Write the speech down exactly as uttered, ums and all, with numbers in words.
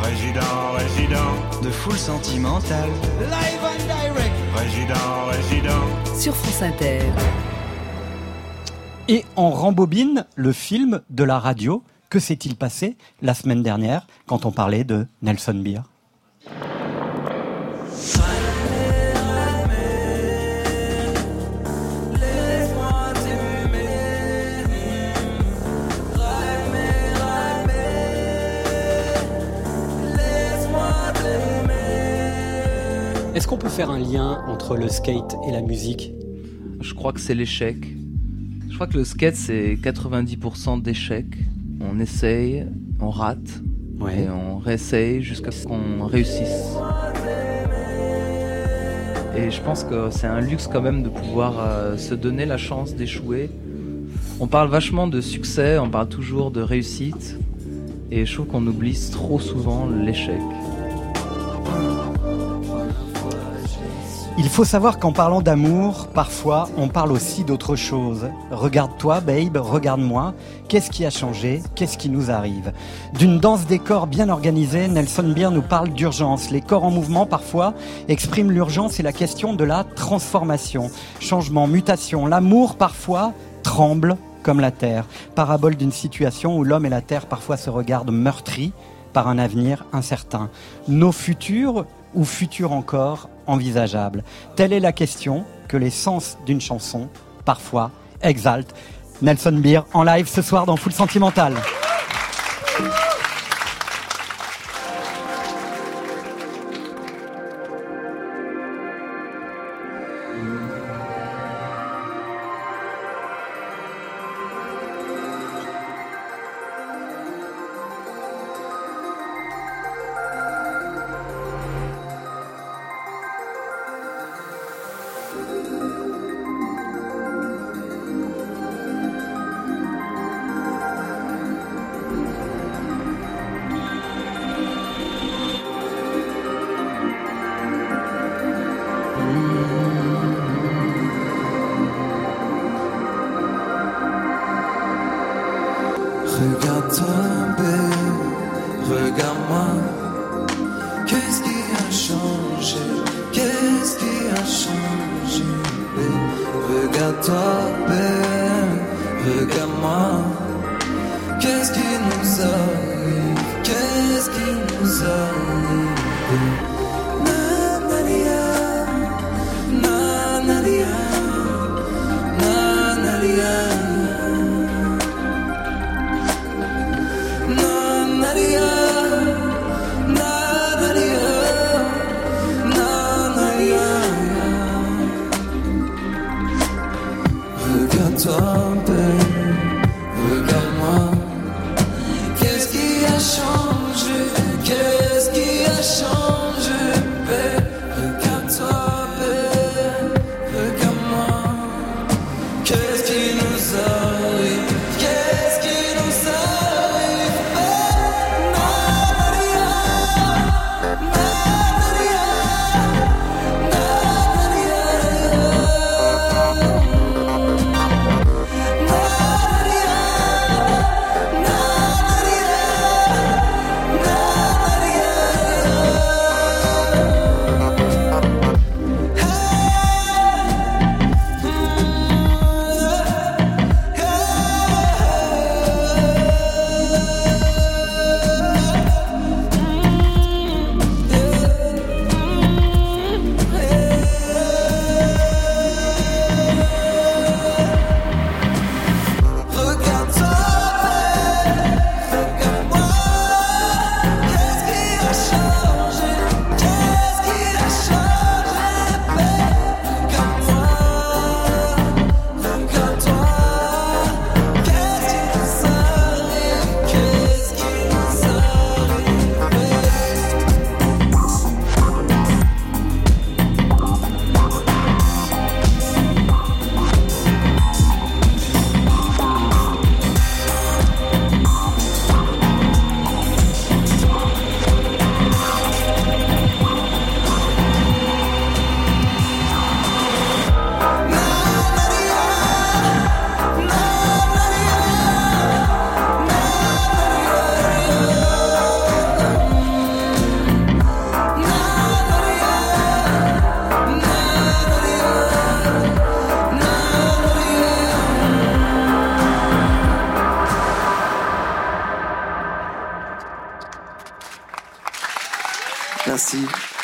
Résident, résident de foule sentimentale. Live and direct. Résident, résident sur France Inter. Et on rembobine le film de la radio. Que s'est-il passé la semaine dernière quand on parlait de Nelson Beer ? Est-ce qu'on peut faire un lien entre le skate et la musique ? Je crois que c'est l'échec. Je crois que le skate, c'est quatre-vingt-dix pour cent d'échecs. On essaye, on rate, ouais. Et on réessaye jusqu'à ce qu'on réussisse. Et je pense que c'est un luxe quand même de pouvoir euh, se donner la chance d'échouer. On parle vachement de succès, on parle toujours de réussite. Et je trouve qu'on oublie trop souvent l'échec. Il faut savoir qu'en parlant d'amour, parfois, on parle aussi d'autre chose. Regarde-toi, babe, regarde-moi. Qu'est-ce qui a changé ? Qu'est-ce qui nous arrive ? D'une danse des corps bien organisée, Nelson Beer nous parle d'urgence. Les corps en mouvement, parfois, expriment l'urgence et la question de la transformation. Changement, mutation, l'amour, parfois, tremble comme la terre. Parabole d'une situation où l'homme et la terre, parfois, se regardent meurtris par un avenir incertain. Nos futurs ou futurs encore envisageable. Telle est la question que les sens d'une chanson, parfois, exaltent. Nelson Beer en live ce soir dans Foule Sentimentale. Regarde-toi, belle, regarde-moi. Qu'est-ce qui a changé? Qu'est-ce qui a changé? Belle, regarde-toi, belle, regarde-moi. Qu'est-ce qui nous arrive? Qu'est-ce qui nous arrive? Na na ria, na na ria, na na ria. Regarde-moi, qu'est-ce qui a changé, qu'est-ce qui a Merci.